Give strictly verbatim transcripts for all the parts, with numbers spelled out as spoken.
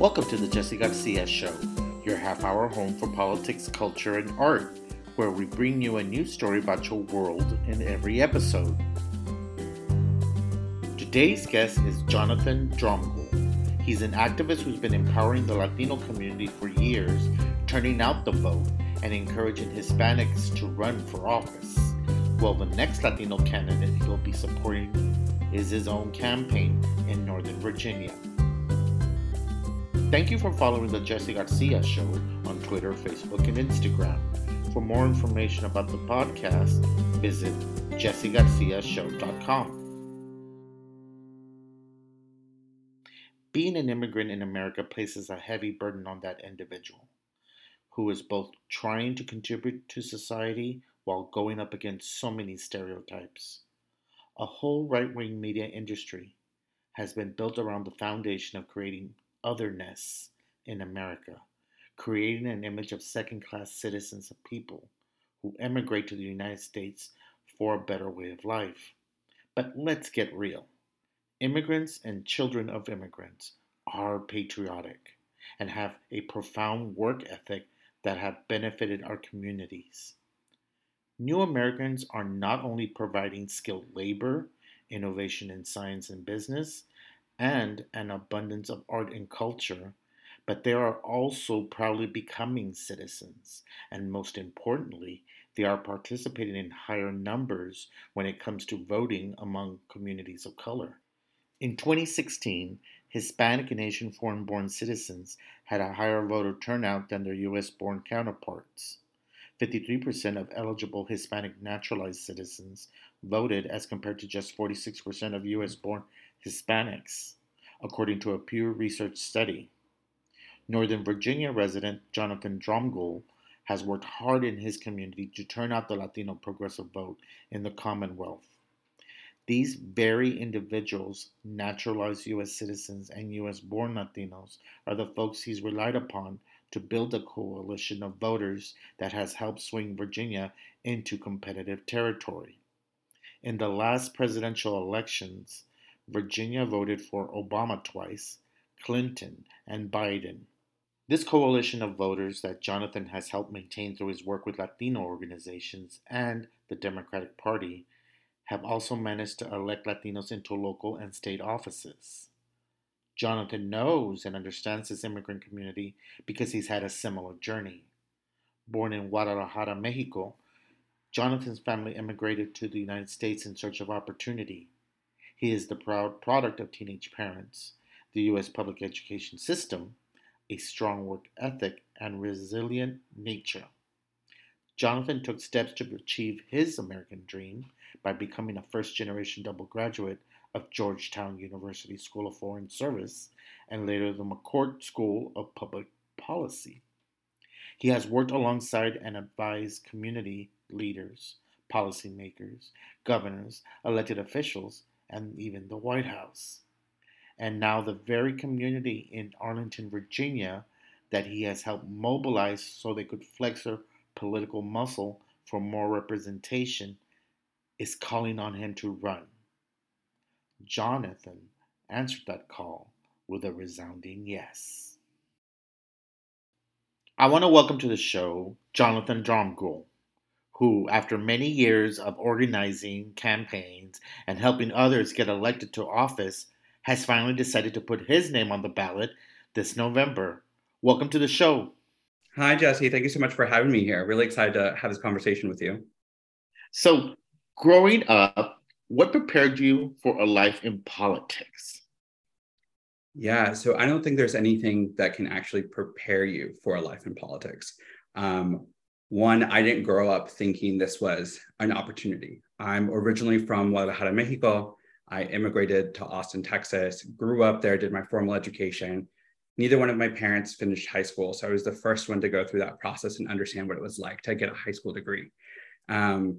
Welcome to the Jesse Garcia Show, your half-hour home for politics, culture, and art, where we bring you a new story about your world in every episode. Today's guest is Jonathan Dromgoole. He's an activist who's been empowering the Latino community for years, turning out the vote, and encouraging Hispanics to run for office. Well, the next Latino candidate he'll be supporting is his own campaign in Northern Virginia. Thank you for following The Jesse Garcia Show on Twitter, Facebook, and Instagram. For more information about the podcast, visit jesse garcia show dot com. Being an immigrant in America places a heavy burden on that individual who is both trying to contribute to society while going up against so many stereotypes. A whole right-wing media industry has been built around the foundation of creating otherness in America, creating an image of second-class citizens of people who emigrate to the United States for a better way of life. But let's get real. Immigrants and children of immigrants are patriotic and have a profound work ethic that have benefited our communities. New Americans are not only providing skilled labor, innovation in science and business, and an abundance of art and culture, but they are also proudly becoming citizens. And most importantly, they are participating in higher numbers when it comes to voting among communities of color. In twenty sixteen, Hispanic and Asian foreign-born citizens had a higher voter turnout than their U S born counterparts. fifty-three percent of eligible Hispanic naturalized citizens voted as compared to just forty-six percent of U S born Hispanics, according to a Pew Research study. Northern Virginia resident Jonathan Dromgoole has worked hard in his community to turn out the Latino progressive vote in the Commonwealth. These very individuals, naturalized U S citizens and U S born Latinos, are the folks he's relied upon to build a coalition of voters that has helped swing Virginia into competitive territory. In the last presidential elections, Virginia voted for Obama twice, Clinton, and Biden. This coalition of voters that Jonathan has helped maintain through his work with Latino organizations and the Democratic Party have also managed to elect Latinos into local and state offices. Jonathan knows and understands his immigrant community because he's had a similar journey. Born in Guadalajara, Mexico, Jonathan's family immigrated to the United States in search of opportunity. He is the proud product of teenage parents, the U S public education system, a strong work ethic, and resilient nature. Jonathan took steps to achieve his American dream by becoming a first-generation double graduate of Georgetown University School of Foreign Service and later the McCourt School of Public Policy. He has worked alongside and advised community leaders, policymakers, governors, elected officials, and even the White House. And now the very community in Arlington, Virginia, that he has helped mobilize so they could flex their political muscle for more representation is calling on him to run. Jonathan answered that call with a resounding yes. I want to welcome to the show Jonathan Dromgoole, who, after many years of organizing campaigns and helping others get elected to office, has finally decided to put his name on the ballot this November. Welcome to the show. Hi, Jesse. Thank you so much for having me here. Really excited to have this conversation with you. So, growing up, what prepared you for a life in politics? Yeah, so I don't think there's anything that can actually prepare you for a life in politics. Um, one, I didn't grow up thinking this was an opportunity. I'm originally from Guadalajara, Mexico. I immigrated to Austin, Texas, grew up there, did my formal education. Neither one of my parents finished high school, so I was the first one to go through that process and understand what it was like to get a high school degree. Um,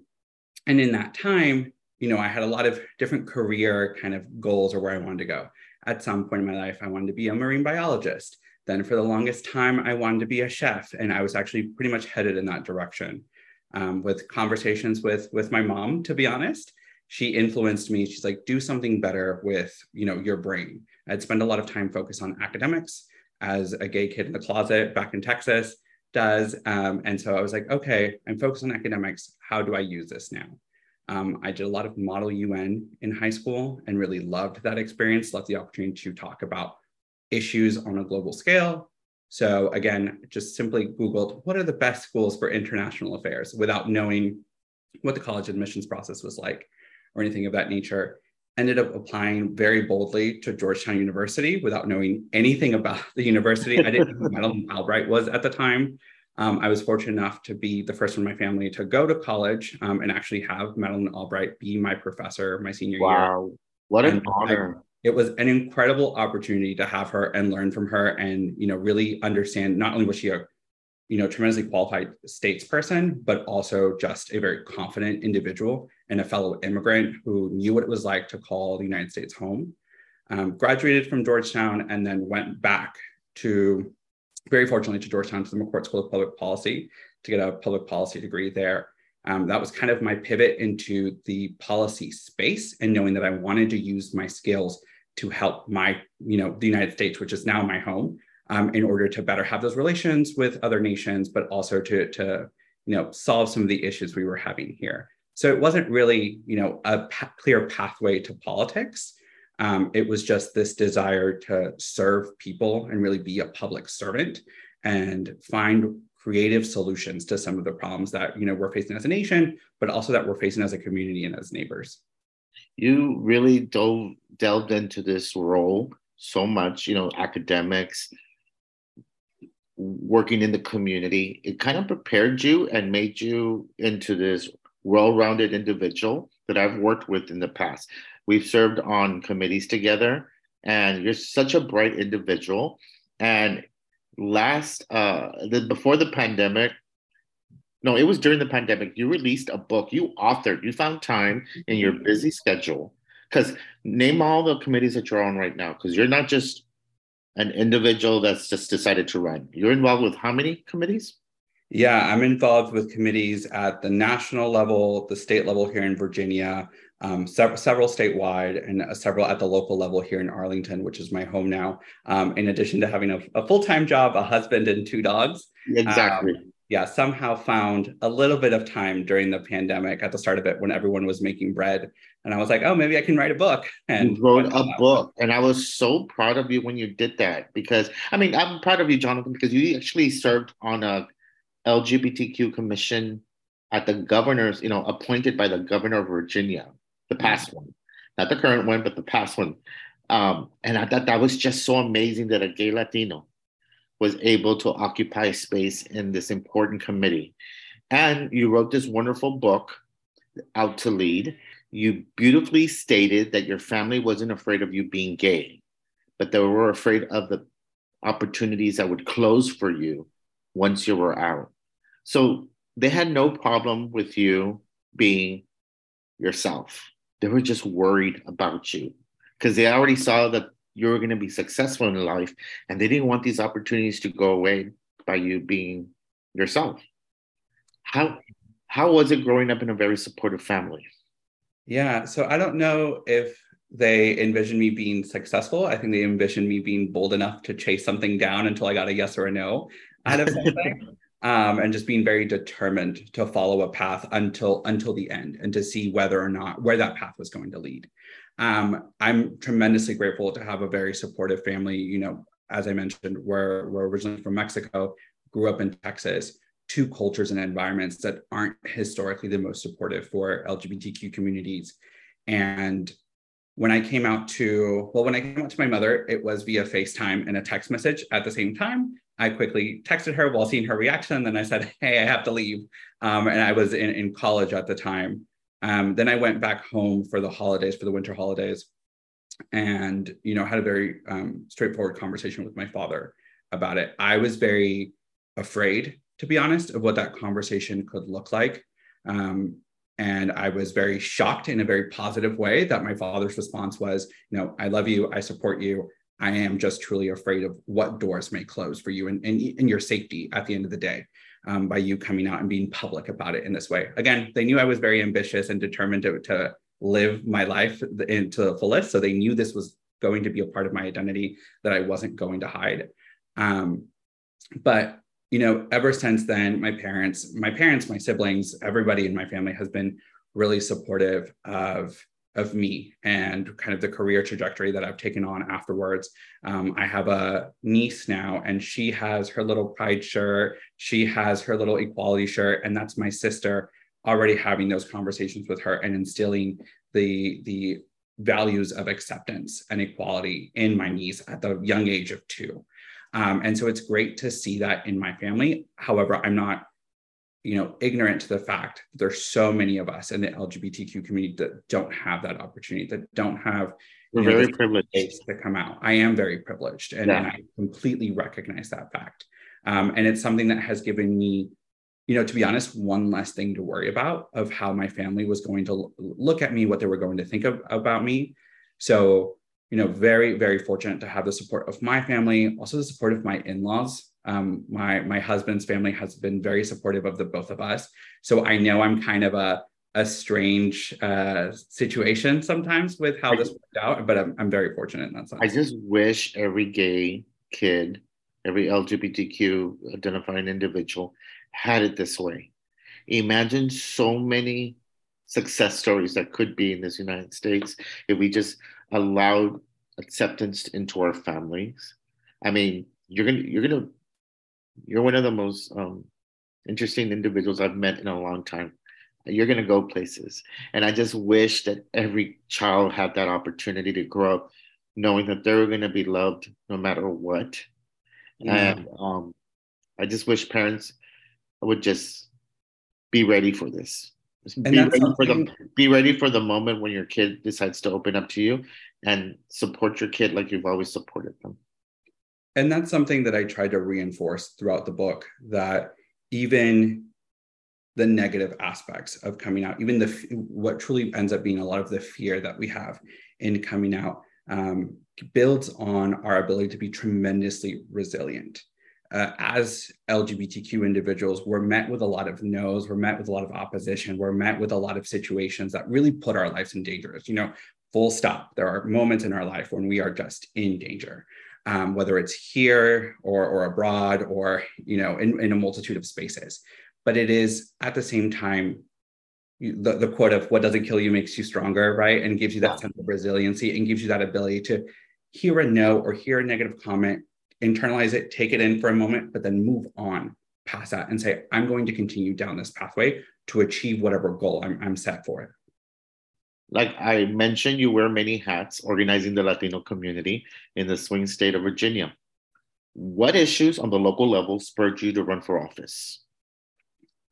and in that time, you know, I had a lot of different career kind of goals or where I wanted to go. At some point in my life, I wanted to be a marine biologist. Then for the longest time, I wanted to be a chef, and I was actually pretty much headed in that direction. Um, with conversations with, with my mom, to be honest, she influenced me. She's like, do something better with, you know, your brain. I'd spend a lot of time focused on academics. as a gay kid in the closet back in Texas does. Um, and so I was like, okay, I'm focused on academics. How do I use this now? Um, I did a lot of Model U N in high school and really loved that experience, loved the opportunity to talk about issues on a global scale. So again, just simply Googled, what are the best schools for international affairs without knowing what the college admissions process was like or anything of that nature. Ended up applying very boldly to Georgetown University without knowing anything about the university. I didn't know who Madeleine Albright was at the time. Um, I was fortunate enough to be the first in my family to go to college um, and actually have Madeleine Albright be my professor my senior wow. year. Wow, what an and honor. I, it was an incredible opportunity to have her and learn from her and, you know, really understand not only was she a, you know, tremendously qualified states person, but also just a very confident individual and a fellow immigrant who knew what it was like to call the United States home. Um, graduated from Georgetown and then went back to, very fortunately to Georgetown, to the McCourt School of Public Policy to get a public policy degree there. Um, that was kind of my pivot into the policy space and knowing that I wanted to use my skills to help my, you know, the United States, which is now my home, um, in order to better have those relations with other nations, but also to, to, you know, solve some of the issues we were having here. So it wasn't really, you know, a pa- clear pathway to politics. Um, it was just this desire to serve people and really be a public servant and find creative solutions to some of the problems that, you know, we're facing as a nation, but also that we're facing as a community and as neighbors. You really dove, delved into this role so much, you know, academics, working in the community. It kind of prepared you and made you into this well-rounded individual that I've worked with in the past. We've served on committees together, and you're such a bright individual. And last, uh, the, before the pandemic, no, it was during the pandemic, you released a book, you authored, you found time in your busy schedule. Because name all the committees that you're on right now, because you're not just an individual that's just decided to run. You're involved with how many committees? Yeah, I'm involved with committees at the national level, the state level here in Virginia, um, se- several statewide, and uh, several at the local level here in Arlington, which is my home now, um, in addition to having a, a full-time job, a husband, and two dogs. Exactly. Um, yeah, somehow found a little bit of time during the pandemic at the start of it when everyone was making bread. And I was like, oh, maybe I can write a book. And you wrote a book. And I was so proud of you when you did that, because, I mean, I'm proud of you, Jonathan, because you actually served on a L G B T Q commission at the governor's, you know, appointed by the governor of Virginia, the past one, not the current one, but the past one. Um, and I thought that was just so amazing that a gay Latino was able to occupy space in this important committee. And you wrote this wonderful book, Out to Lead. You beautifully stated that your family wasn't afraid of you being gay, but they were afraid of the opportunities that would close for you once you were out. So they had no problem with you being yourself. They were just worried about you because they already saw that you were going to be successful in life, and they didn't want these opportunities to go away by you being yourself. How how was it growing up in a very supportive family? Yeah, so I don't know if they envisioned me being successful. I think they envisioned me being bold enough to chase something down until I got a yes or a no out of something, um, and just being very determined to follow a path until until the end and to see whether or not where that path was going to lead. Um, I'm tremendously grateful to have a very supportive family. You know, as I mentioned, we're, we're originally from Mexico, grew up in Texas, two cultures and environments that aren't historically the most supportive for L G B T Q communities. And when I came out to, well, when I came out to my mother, it was via FaceTime and a text message at the same time. I quickly texted her while seeing her reaction. And then I said, hey, I have to leave. Um, and I was in, in college at the time. Um, then I went back home for the holidays, for the winter holidays, and, you know, had a very um, straightforward conversation with my father about it. I was very afraid, to be honest, of what that conversation could look like. Um, and I was very shocked in a very positive way that my father's response was, you know, I love you, I support you. I am just truly afraid of what doors may close for you and, and, and your safety at the end of the day. Um, by you coming out and being public about it in this way. Again, they knew I was very ambitious and determined to, to live my life into the fullest. So they knew this was going to be a part of my identity that I wasn't going to hide. Um, but, you know, ever since then, my parents, my parents, my siblings, everybody in my family has been really supportive of, of me and kind of the career trajectory that I've taken on afterwards. Um, I have a niece now, and she has her little pride shirt. She has her little equality shirt. And that's my sister already having those conversations with her and instilling the, the values of acceptance and equality in my niece at the young age of two. Um, and so it's great to see that in my family. However, I'm not, you know, ignorant to the fact that there's so many of us in the L G B T Q community that don't have that opportunity, that don't have We're very know, privileged to come out. I am very privileged, and, yeah. and I completely recognize that fact. Um, and it's something that has given me, you know, to be honest, one less thing to worry about of how my family was going to look at me, what they were going to think of, about me. So, you know, very, very fortunate to have the support of my family, also the support of my in-laws. Um, my, my husband's family has been very supportive of the both of us. So I know I'm kind of a, a strange uh, situation sometimes with how this worked out, but I'm, I'm very fortunate in that sense. I just wish every gay kid, every L G B T Q identifying individual had it this way. Imagine so many success stories that could be in this United States if we just allowed acceptance into our families. I mean, you're gonna, you're gonna, you're one of the most um, interesting individuals I've met in a long time. You're gonna go places, and I just wish that every child had that opportunity to grow up knowing that they're gonna be loved no matter what. Yeah. And um, I just wish parents would just be ready for this. Just be ready for the, be ready for the moment when your kid decides to open up to you, and support your kid like you've always supported them. And that's something that I tried to reinforce throughout the book, that even the negative aspects of coming out, even the what truly ends up being a lot of the fear that we have in coming out, um, builds on our ability to be tremendously resilient. Uh, as L G B T Q individuals, we're met with a lot of no's, we're met with a lot of opposition, we're met with a lot of situations that really put our lives in danger. You know, full stop. There are moments in our life when we are just in danger, um, whether it's here or, or abroad or, you know, in, in a multitude of spaces. But it is at the same time, the, the quote of what doesn't kill you makes you stronger, right? And gives you that sense of resiliency and gives you that ability to hear a no or hear a negative comment, internalize it, take it in for a moment, but then move on past that and say, I'm going to continue down this pathway to achieve whatever goal I'm, I'm set for it. Like I mentioned, you wear many hats organizing the Latino community in the swing state of Virginia. What issues on the local level spurred you to run for office?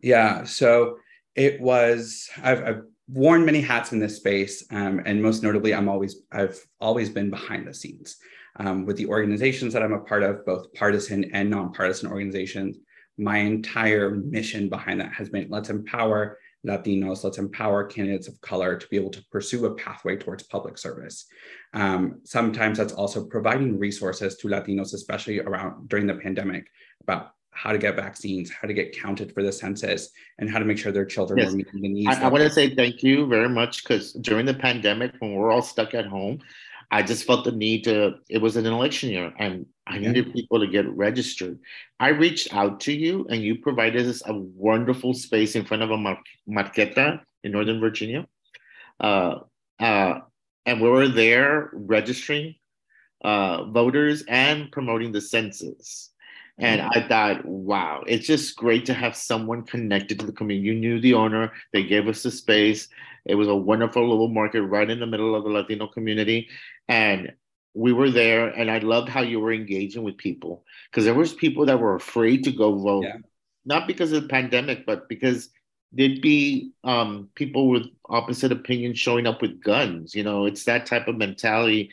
Yeah, so it was, I've, I've worn many hats in this space. Um, and most notably, I'm always, I've always been behind the scenes. Um, with the organizations that I'm a part of, both partisan and nonpartisan organizations, my entire mission behind that has been, let's empower Latinos, let's empower candidates of color to be able to pursue a pathway towards public service. Um, sometimes that's also providing resources to Latinos, especially around during the pandemic, about how to get vaccines, how to get counted for the census, and how to make sure their children yes. are meeting the needs. I, I want to say thank you very much, because during the pandemic, when we're all stuck at home, I just felt the need to, it was an election year, and I needed yeah. people to get registered. I reached out to you, and you provided us a wonderful space in front of a mar- marqueta in Northern Virginia. Uh, uh, and we were there registering uh, voters and promoting the census. And I thought, wow, it's just great to have someone connected to the community. You knew the owner. They gave us the space. It was a wonderful little market right in the middle of the Latino community. And we were there. And I loved how you were engaging with people, because there was people that were afraid to go vote, yeah. not because of the pandemic, but because there'd be um, people with opposite opinions showing up with guns. You know, it's that type of mentality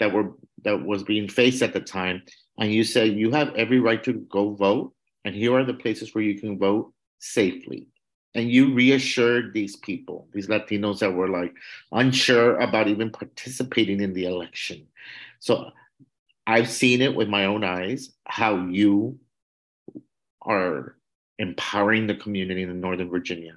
that were that was being faced at the time. And you said, you have every right to go vote, and here are the places where you can vote safely. And you reassured these people, these Latinos that were like unsure about even participating in the election. So I've seen it with my own eyes, how you are empowering the community in Northern Virginia.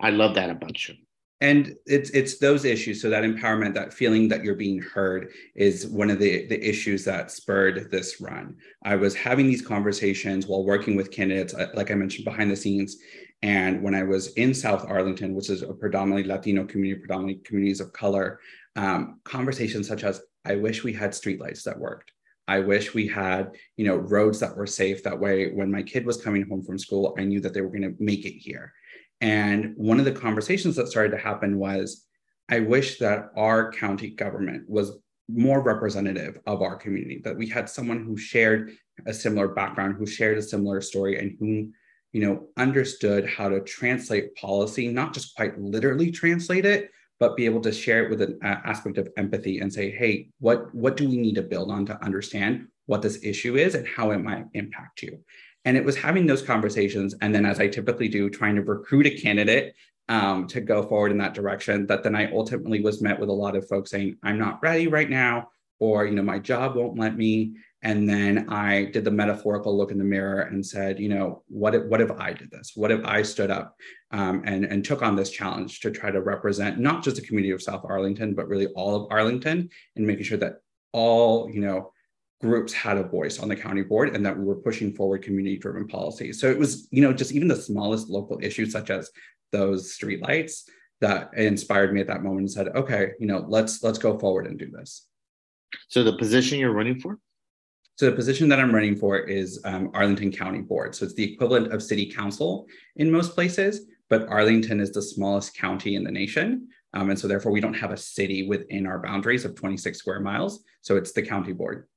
I love that about you. And it's it's those issues. So that empowerment, that feeling that you're being heard, is one of the, the issues that spurred this run. I was having these conversations while working with candidates, like I mentioned, behind the scenes. And when I was in South Arlington, which is a predominantly Latino community, predominantly communities of color, um, conversations such as, I wish we had streetlights that worked. I wish we had, you know, roads that were safe. That way, when my kid was coming home from school, I knew that they were going to make it here. And one of the conversations that started to happen was, I wish that our county government was more representative of our community, that we had someone who shared a similar background, who shared a similar story, and who, you know, understood how to translate policy, not just quite literally translate it, but be able to share it with an aspect of empathy and say, hey, what, what do we need to build on to understand what this issue is and how it might impact you? And it was having those conversations, and then, as I typically do, trying to recruit a candidate um, to go forward in that direction, that then I ultimately was met with a lot of folks saying, I'm not ready right now, or, you know, my job won't let me. And then I did the metaphorical look in the mirror and said, you know, what if, what if I did this? What if I stood up um, and, and took on this challenge to try to represent not just the community of South Arlington, but really all of Arlington, and making sure that all, you know, groups had a voice on the county board, and that we were pushing forward community-driven policies. So it was, you know, just even the smallest local issues, such as those streetlights, that inspired me at that moment and said, okay, you know, let's let's go forward and do this. So the position you're running for? So the position that I'm running for is um, Arlington County Board. So it's the equivalent of city council in most places, but Arlington is the smallest county in the nation. Um, and so therefore, we don't have a city within our boundaries of twenty-six square miles. So it's the county board.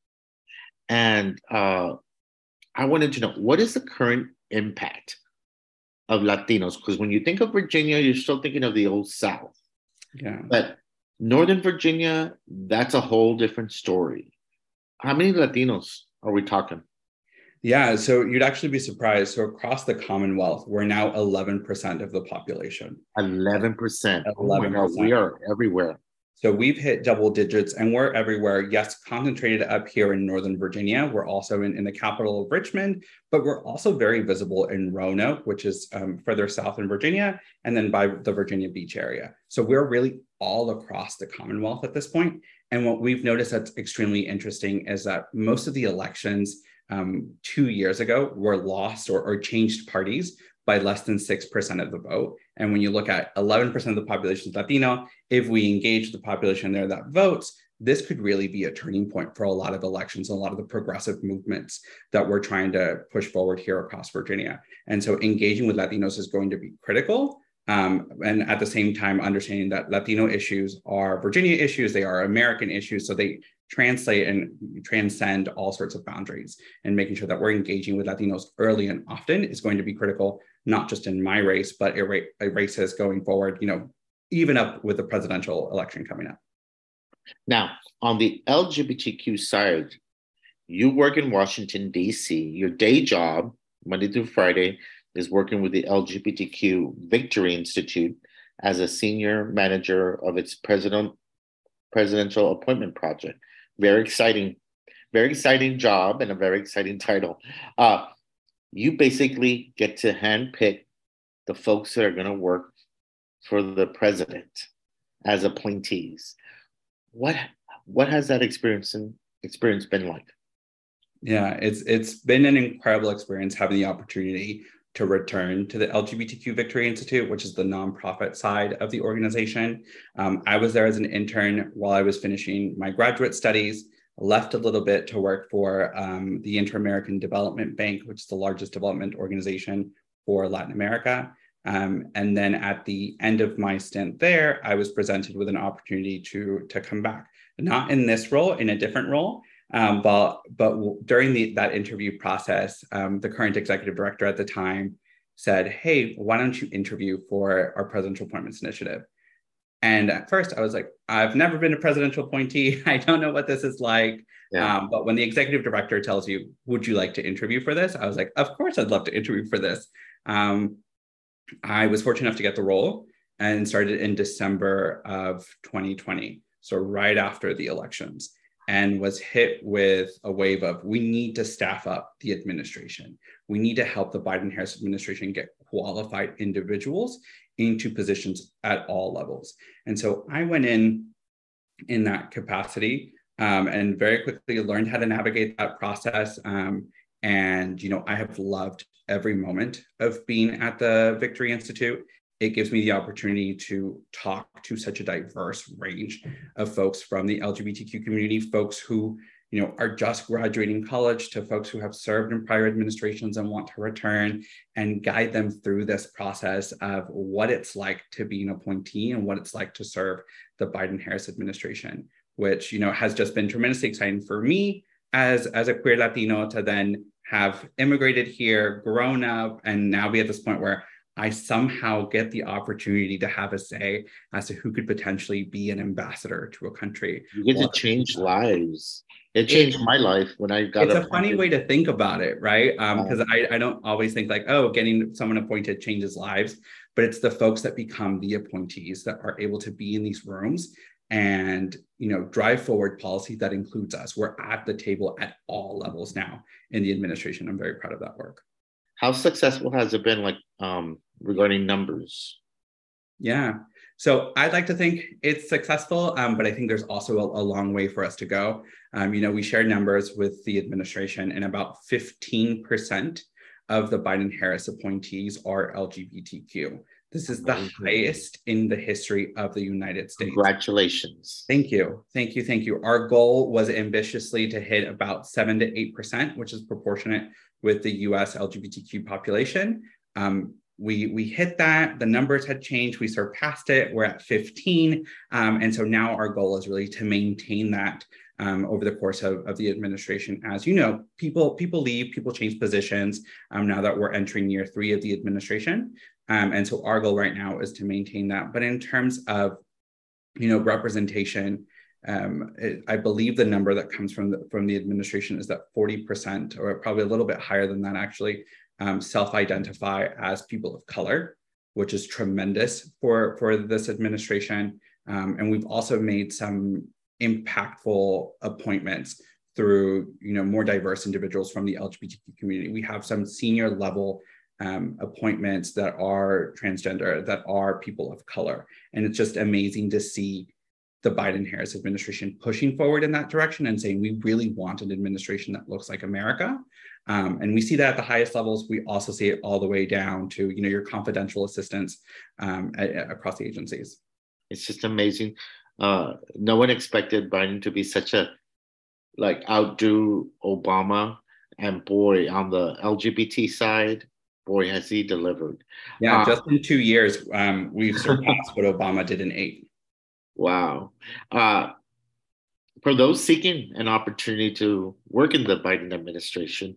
And uh, I wanted to know, what is the current impact of Latinos? Because when you think of Virginia, you're still thinking of the old South. Yeah. But Northern Virginia, that's a whole different story. How many Latinos are we talking? Yeah, so you'd actually be surprised. So across the Commonwealth, we're now eleven percent of the population. eleven percent. eleven percent. Oh my God, we are everywhere. So we've hit double digits, and we're everywhere. Yes, concentrated up here in Northern Virginia. We're also in, in the capital of Richmond, but we're also very visible in Roanoke, which is um, further south in Virginia, and then by the Virginia Beach area. So we're really all across the Commonwealth at this point. And what we've noticed that's extremely interesting is that most of the elections um, two years ago were lost or, or changed parties by less than six percent of the vote. And when you look at eleven percent of the population is Latino, if we engage the population there that votes, this could really be a turning point for a lot of elections, a lot of the progressive movements that we're trying to push forward here across Virginia. And so engaging with Latinos is going to be critical. Um, and at the same time, understanding that Latino issues are Virginia issues, they are American issues, so they translate and transcend all sorts of boundaries. And making sure that we're engaging with Latinos early and often is going to be critical, not just in my race, but a, ra- a races going forward, you know, even up with the presidential election coming up. Now, on the L G B T Q side, you work in Washington, D C. Your day job, Monday through Friday, is working with the L G B T Q Victory Institute as a senior manager of its president, presidential appointment project. Very exciting, very exciting job and a very exciting title. Uh, you basically get to handpick the folks that are going to work for the president as appointees. What what has that experience and experience been like? Yeah, it's it's been an incredible experience having the opportunity to return to the L G B T Q Victory Institute, which is the nonprofit side of the organization. Um, I was there as an intern while I was finishing my graduate studies, left a little bit to work for um, the Inter-American Development Bank, which is the largest development organization for Latin America. Um, and then at the end of my stint there, I was presented with an opportunity to, to come back, not in this role, in a different role. Um, but but during the, that interview process, um, the current executive director at the time said, hey, why don't you interview for our presidential appointments initiative? And at first I was like, I've never been a presidential appointee. I don't know what this is like. Yeah. Um, but when the executive director tells you, would you like to interview for this? I was like, of course, I'd love to interview for this. Um, I was fortunate enough to get the role and started in December of twenty twenty. So right after the elections. And was hit with a wave of, we need to staff up the administration. We need to help the Biden-Harris administration get qualified individuals into positions at all levels. And so I went in in that capacity um, and very quickly learned how to navigate that process. Um, and, you know, I have loved every moment of being at the Victory Institute. It gives me the opportunity to talk to such a diverse range of folks from the L G B T Q community, folks who, you know, are just graduating college, to folks who have served in prior administrations and want to return, and guide them through this process of what it's like to be an appointee and what it's like to serve the Biden-Harris administration, which, you know, has just been tremendously exciting for me as, as a queer Latino to then have immigrated here, grown up, and now be at this point where I somehow get the opportunity to have a say as to who could potentially be an ambassador to a country. You get to change lives. It changed my life when I got appointed. It's a funny way to think about it, right? Um, because I, I don't always think like, oh, getting someone appointed changes lives, but it's the folks that become the appointees that are able to be in these rooms and, you know, drive forward policy that includes us. We're at the table at all levels now in the administration. I'm very proud of that work. How successful has it been, like, um, regarding numbers? Yeah. So I'd like to think it's successful, um, but I think there's also a, a long way for us to go. Um, you know, we shared numbers with the administration, and about fifteen percent of the Biden-Harris appointees are L G B T Q. This is the highest in the history of the United States. Congratulations. Thank you. Thank you. Thank you. Our goal was ambitiously to hit about seven to eight percent, which is proportionate with the U S L G B T Q population. Um, we, we hit that. The numbers had changed. We surpassed it. We're at fifteen. Um, and so now our goal is really to maintain that um, over the course of, of the administration. As you know, people, people leave, people change positions um, now that we're entering year three of the administration. Um, and so our goal right now is to maintain that. But in terms of, you know, representation, um, it, I believe the number that comes from the, from the administration is that forty percent, or probably a little bit higher than that actually, um, self-identify as people of color, which is tremendous for, for this administration. Um, and we've also made some impactful appointments through, you know, more diverse individuals from the L G B T Q community. We have some senior level Um, appointments that are transgender, that are people of color. And it's just amazing to see the Biden-Harris administration pushing forward in that direction and saying, we really want an administration that looks like America. Um, and we see that at the highest levels. We also see it all the way down to, you know, your confidential assistants um, at, at, across the agencies. It's just amazing. Uh, no one expected Biden to be such a, like, outdo Obama. And boy, on the L G B T side, boy, has he delivered. Yeah, um, just in two years, um, we've surpassed what Obama did in eight. Wow. Uh, for those seeking an opportunity to work in the Biden administration,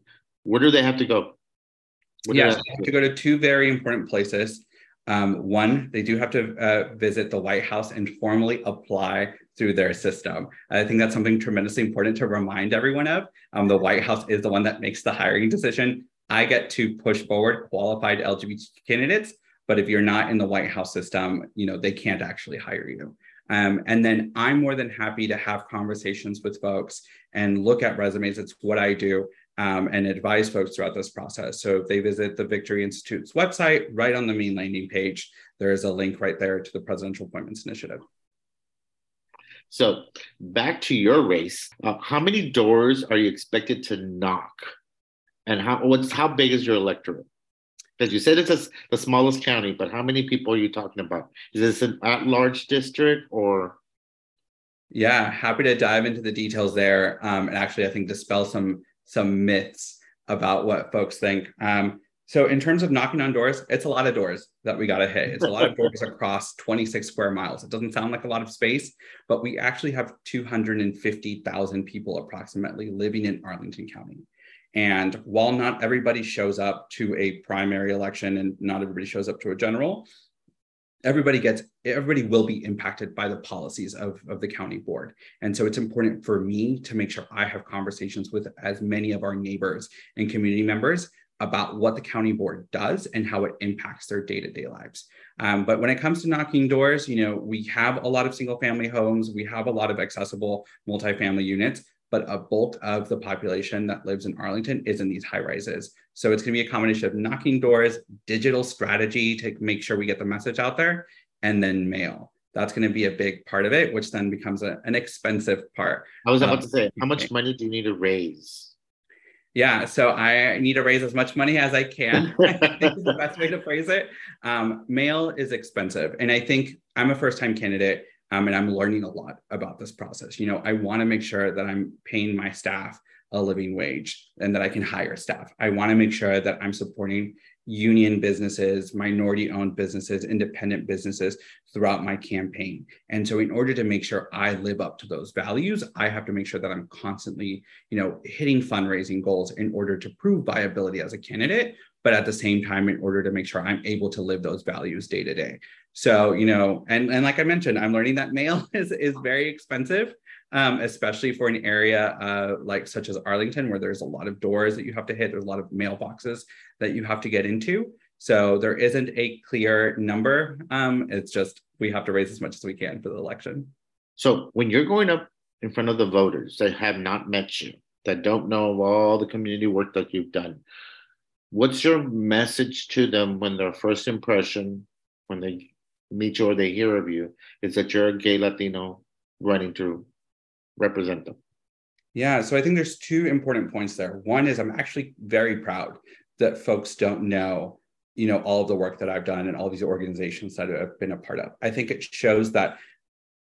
where do they have to go? Where yeah, they have, they have to, to go to two very important places. Um, one, they do have to uh, visit the White House and formally apply through their system. I think that's something tremendously important to remind everyone of. Um, the White House is the one that makes the hiring decision. I get to push forward qualified L G B T Q candidates, but if you're not in the White House system, you know, they can't actually hire you. Um, and then I'm more than happy to have conversations with folks and look at resumes. It's what I do, um, and advise folks throughout this process. So if they visit the Victory Institute's website, right on the main landing page, there is a link right there to the Presidential Appointments Initiative. So back to your race, uh, how many doors are you expected to knock? And how what's how big is your electorate? Because you said it's a, the smallest county, but how many people are you talking about? Is this an at-large district or? Yeah, happy to dive into the details there. Um, and actually, I think dispel some some myths about what folks think. Um, so in terms of knocking on doors, it's a lot of doors that we got to hit. It's a lot of doors across twenty-six square miles. It doesn't sound like a lot of space, but we actually have two hundred fifty thousand people approximately living in Arlington County. And while not everybody shows up to a primary election and not everybody shows up to a general, everybody gets, everybody will be impacted by the policies of, of the county board. And so it's important for me to make sure I have conversations with as many of our neighbors and community members about what the county board does and how it impacts their day-to-day lives. Um, but when it comes to knocking doors, you know, we have a lot of single family homes, we have a lot of accessible multifamily units, but a bulk of the population that lives in Arlington is in these high rises. So it's going to be a combination of knocking doors, digital strategy to make sure we get the message out there, and then mail. That's going to be a big part of it, which then becomes a, an expensive part. I was about um, to say, how much money do you need to raise? Yeah, so I need to raise as much money as I can. I think is the best way to phrase it. Um, mail is expensive. And I think I'm a first-time candidate, um, and I'm learning a lot about this process. You know, I want to make sure that I'm paying my staff a living wage and that I can hire staff. I want to make sure that I'm supporting union businesses, minority-owned businesses, independent businesses throughout my campaign. And so in order to make sure I live up to those values, I have to make sure that I'm constantly, you know, hitting fundraising goals in order to prove viability as a candidate, but at the same time, in order to make sure I'm able to live those values day to day. So, you know, and, and like I mentioned, I'm learning that mail is, is very expensive, um, especially for an area uh, like such as Arlington, where there's a lot of doors that you have to hit. There's a lot of mailboxes that you have to get into. So there isn't a clear number. Um, it's just, we have to raise as much as we can for the election. So when you're going up in front of the voters that have not met you, that don't know all the community work that you've done, what's your message to them when their first impression, when they meet you or they hear of you, is that you're a gay Latino running to represent them? Yeah, so I think there's two important points there. One is I'm actually very proud that folks don't know, you know, all of the work that I've done and all these organizations that I've been a part of. I think it shows that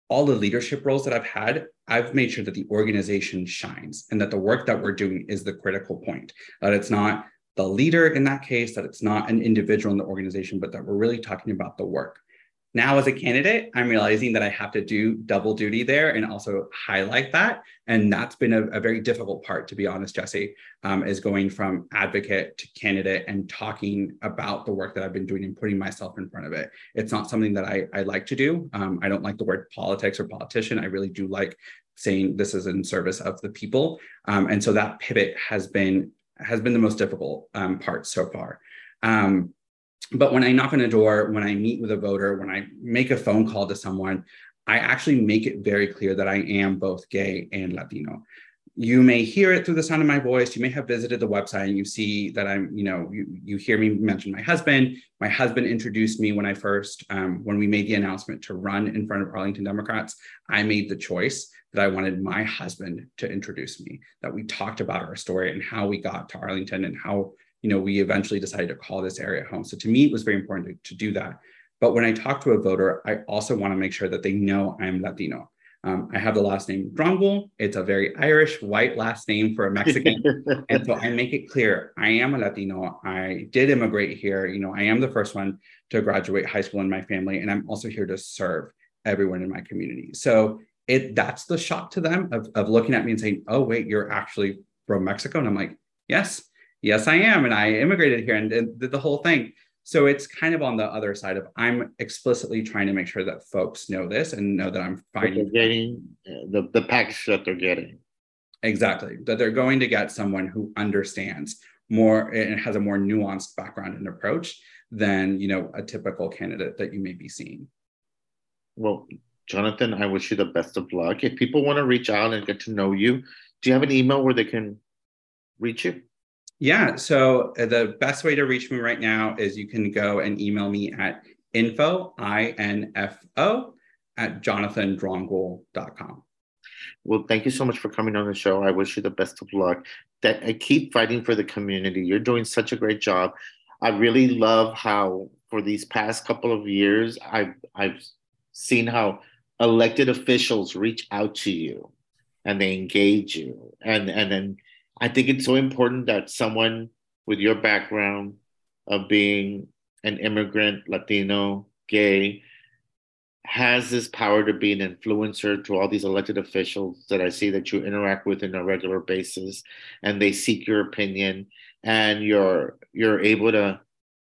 all the leadership roles that I've had, I've made sure that the organization shines and that the work that we're doing is the critical point, that it's not the leader in that case, that it's not an individual in the organization, but that we're really talking about the work. Now, as a candidate, I'm realizing that I have to do double duty there and also highlight that. And that's been a, a very difficult part, to be honest, Jesse, um, is going from advocate to candidate and talking about the work that I've been doing and putting myself in front of it. It's not something that I, I like to do. Um, I don't like the word politics or politician. I really do like saying this is in service of the people. Um, and so that pivot has been has been the most difficult um, part so far. Um, but when I knock on a door, when I meet with a voter, when I make a phone call to someone, I actually make it very clear that I am both gay and Latino. You may hear it through the sound of my voice. You may have visited the website and you see that I'm, you know, you, you hear me mention my husband. My husband introduced me when I first, um, when we made the announcement to run in front of Arlington Democrats, I made the choice that I wanted my husband to introduce me, that we talked about our story and how we got to Arlington and how, you know, we eventually decided to call this area home. So to me, it was very important to, to do that. But when I talk to a voter, I also want to make sure that they know I'm Latino. Um, I have the last name Dromgoole. It's a very Irish white last name for a Mexican. And so I make it clear, I am a Latino. I did immigrate here. You know, I am the first one to graduate high school in my family. And I'm also here to serve everyone in my community. So it that's the shock to them of, of looking at me and saying, oh, wait, you're actually from Mexico. And I'm like, yes, yes, I am. And I immigrated here and did the whole thing. So it's kind of on the other side of I'm explicitly trying to make sure that folks know this and know that I'm fighting. They're getting the, the package that they're getting. Exactly. That they're going to get someone who understands more and has a more nuanced background and approach than, you know, a typical candidate that you may be seeing. Well, Jonathan, I wish you the best of luck. If people want to reach out and get to know you, do you have an email where they can reach you? Yeah, so the best way to reach me right now is you can go and email me at info, I N F O, at jonathan dromgoole dot com. Well, thank you so much for coming on the show. I wish you the best of luck. That I keep fighting for the community. You're doing such a great job. I really love how for these past couple of years, I've, I've seen how elected officials reach out to you and they engage you. And, and then I think it's so important that someone with your background of being an immigrant, Latino, gay, has this power to be an influencer to all these elected officials that I see that you interact with on a regular basis, and they seek your opinion, and you're you're able to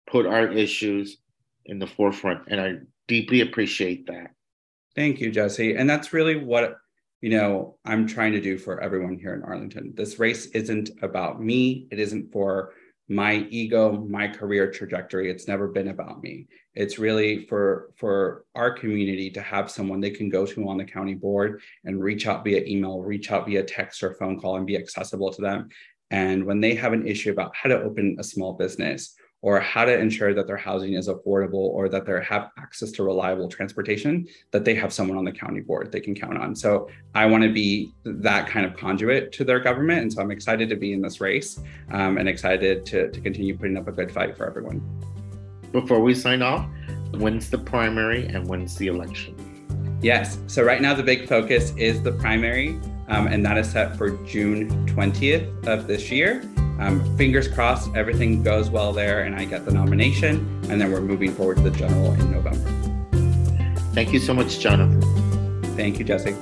put our issues in the forefront. And I deeply appreciate that. Thank you, Jesse. And that's really what, you know, I'm trying to do for everyone here in Arlington. This race isn't about me. It isn't for my ego, my career trajectory. It's never been about me. It's really for, for our community to have someone they can go to on the county board and reach out via email, reach out via text or phone call and be accessible to them. And when they have an issue about how to open a small business or how to ensure that their housing is affordable or that they have access to reliable transportation, that they have someone on the county board they can count on. So I wanna be that kind of conduit to their government. And so I'm excited to be in this race um, and excited to, to continue putting up a good fight for everyone. Before we sign off, when's the primary and when's the election? Yes, so right now the big focus is the primary um, and that is set for June twentieth of this year. Um, fingers crossed, everything goes well there and I get the nomination, and then we're moving forward to the general in November. Thank you so much, Jonathan. Thank you, Jesse.